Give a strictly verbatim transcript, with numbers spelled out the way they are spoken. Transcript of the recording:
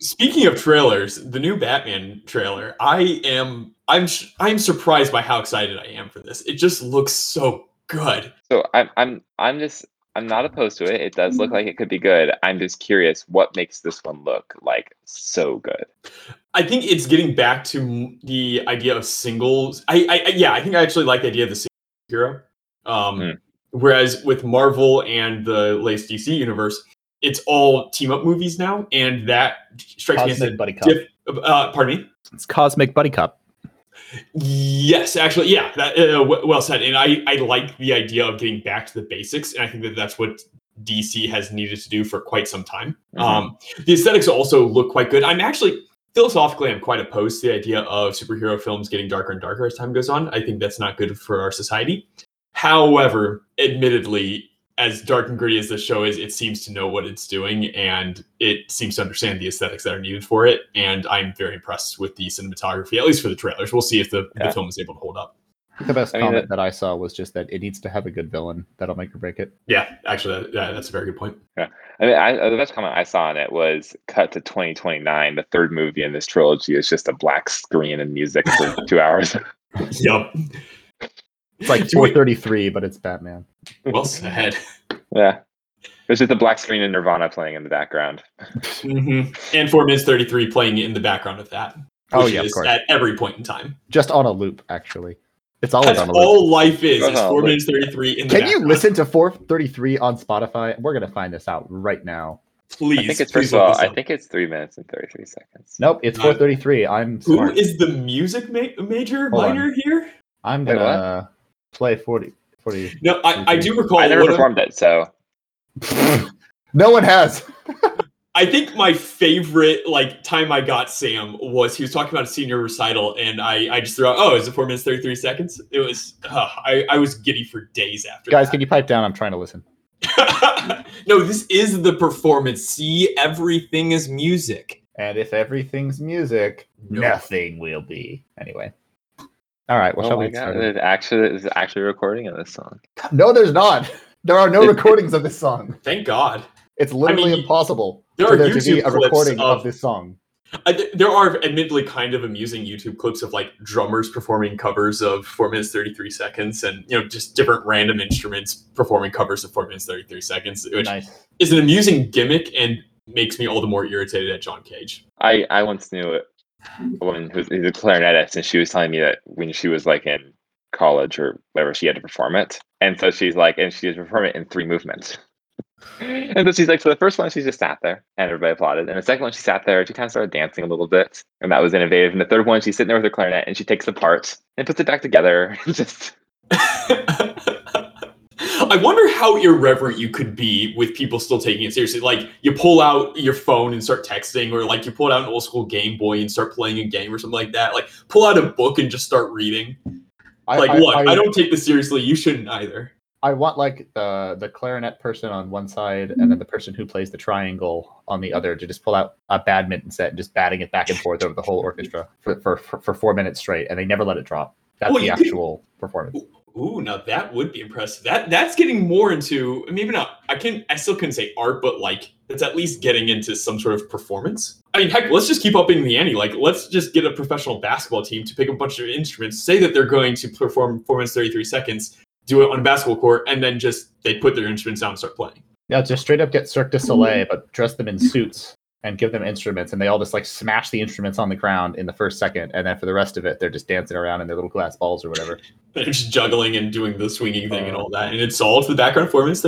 Speaking of trailers, the new Batman trailer, I am I'm I'm surprised by how excited I am for this. It just looks so good. So I'm I'm I'm just I'm not opposed to it. It does look like it could be good. I'm just curious what makes this one look like so good. I think it's getting back to the idea of singles. I, I yeah, I think I actually like the idea of the single hero. Um, mm. Whereas with Marvel and the latest D C universe, it's all team-up movies now, and that strikes Cosmic me as a buddy cop. Diff- uh, pardon me? It's Cosmic Buddy Cop. Yes, actually, yeah, that, uh, w- well said. And I, I like the idea of getting back to the basics, and I think that that's what D C has needed to do for quite some time. Mm-hmm. Um, the aesthetics also look quite good. I'm actually, philosophically, I'm quite opposed to the idea of superhero films getting darker and darker as time goes on. I think that's not good for our society. However, admittedly, as dark and gritty as this show is, it seems to know what it's doing, and it seems to understand the aesthetics that are needed for it. And I'm very impressed with the cinematography, at least for the trailers. We'll see if the, yeah. the film is able to hold up. The best I mean, comment that, that I saw was just that it needs to have a good villain. That'll make or break it. Yeah, actually, that, that, that's a very good point. Yeah, I mean, I, the best comment I saw on it was cut to twenty twenty-nine. The third movie in this trilogy is just a black screen and music for two hours. Yep. It's like four thirty-three, but it's Batman. Well said. Yeah. There's just a black screen and Nirvana playing in the background. Mm-hmm. And four minutes thirty-three playing in the background of that. Oh, yeah, of course. At every point in time. Just on a loop, actually. It's always That's on a loop. All life is. It's four minutes thirty-three in the Can background. You listen to four thirty-three on Spotify? We're going to find this out right now. Please. I think it's, first of all, I think it's three minutes and thirty-three seconds. Nope, it's four thirty-three. I'm smart. Who is the music ma- major, Hold minor on. Here? I'm going to... Play forty, forty. No, I, I do recall. I never performed it, so no one has. I think my favorite like time I got Sam was he was talking about a senior recital, and I, I just threw out, oh, is it four minutes thirty three seconds? It was uh, I I was giddy for days after. Guys, that. Can you pipe down? I'm trying to listen. No, this is the performance. See, everything is music, and if everything's music, no. nothing will be. Anyway. All right, well, oh shall we God, it actually is actually recording of this song. No, there's not. There are no it, recordings it, of this song. Thank God. It's literally I mean, impossible there for are there YouTube to be a recording of, of this song. I, there are admittedly kind of amusing YouTube clips of like drummers performing covers of four minutes thirty-three seconds and, you know, just different random instruments performing covers of four minutes thirty-three seconds, which nice. Is an amusing gimmick and makes me all the more irritated at John Cage. I, I once knew it. A woman who's a clarinetist, and she was telling me that when she was like in college or whatever, she had to perform it, and so she's like, and she was performing it in three movements, and so she's like, so the first one she just sat there and everybody applauded, and the second one she sat there, she kind of started dancing a little bit, and that was innovative, and the third one she's sitting there with her clarinet and she takes the part and puts it back together, and just. I wonder how irreverent you could be with people still taking it seriously. Like, you pull out your phone and start texting, or like you pull out an old school Game Boy and start playing a game or something like that. Like, pull out a book and just start reading. I, like, I, look, I, I don't take this seriously. You shouldn't either. I want like the the clarinet person on one side and then the person who plays the triangle on the other to just pull out a badminton set and just batting it back and forth over the whole orchestra for, for, for, for four minutes straight, and they never let it drop. That's well, the actual could... performance. Ooh, now that would be impressive. That that's getting more into maybe not. I can I still couldn't say art, but like it's at least getting into some sort of performance. I mean, heck, let's just keep upping the ante. Like, let's just get a professional basketball team to pick a bunch of instruments, say that they're going to perform four minutes thirty three seconds, do it on a basketball court, and then just they put their instruments down and start playing. Yeah, just straight up get Cirque du Soleil, but dress them in suits and give them instruments, and they all just like smash the instruments on the ground in the first second, and then for the rest of it, they're just dancing around in their little glass balls or whatever. They're just juggling and doing the swinging thing uh, and all that, and it's all to the background performance.